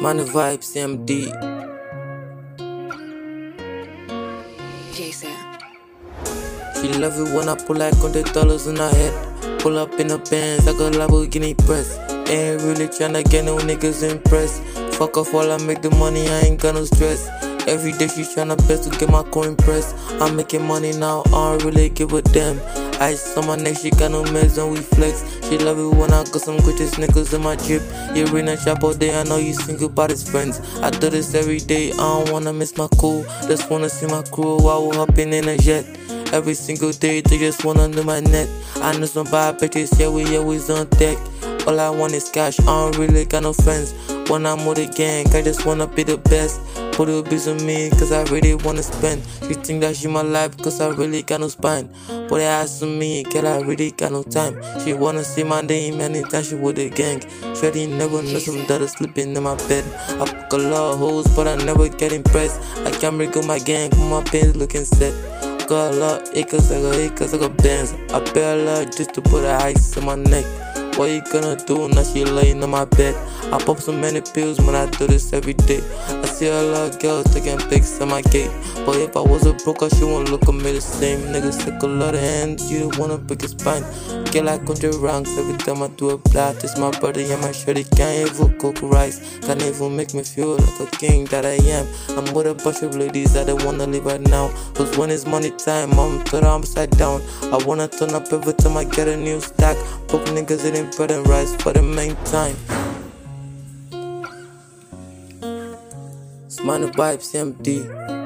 Money Vibes MD. Jason. She love it when I pull like $100 on her head. Pull up in the Benz like a Lamborghini press. Ain't really tryna get no niggas impressed. Fuck off while I make the money, I ain't got no stress. Every day she tryna best to get my coin pressed. I'm making money now, I don't really give a damn. Ice on my neck, she got no meds and we flex. She love it when I got some gorgeous niggas in my drip. You ring a shop all day, I know you single by his friends. I do this every day, I don't wanna miss my cool. Just wanna see my crew while we're hopping in a jet. Every single day, they just wanna do my net. I know some bad bitches, yeah, we always on deck. All I want is cash, I don't really got no friends. When I'm with a gang, I just wanna be the best. Put a bitch on me, cause I really wanna spend. She think that she my life, cause I really got no spine. Put her ass on me, girl, I really got no time. She wanna see my name anytime she with a gang. Shorty never know some daughter sleeping in my bed. I fuck a lot of hoes, but I never get impressed. I can't break up my gang, cause my pants looking set. Got a lot of acres, I got acres, I got bands. I pay a lot just to put her ice on my neck. What you gonna do now she laying on my bed? I pop so many pills when I do this every day. I see a lot of girls taking pics at my gate. But if I wasn't broke, she won't look at me the same. Niggas take a lot of hands, you don't wanna break a spine. Get like 100 rounds every time I do a blast. It's my body and my shorty can't even cook rice. Can't even make me feel like a king that I am. I'm with a bunch of ladies that I wanna leave right now. Cause when it's money time, I'm turned upside down. I wanna turn up every time I get a new stack. Fuck niggas in bread and rice for the main time. It's Money Vibes MD.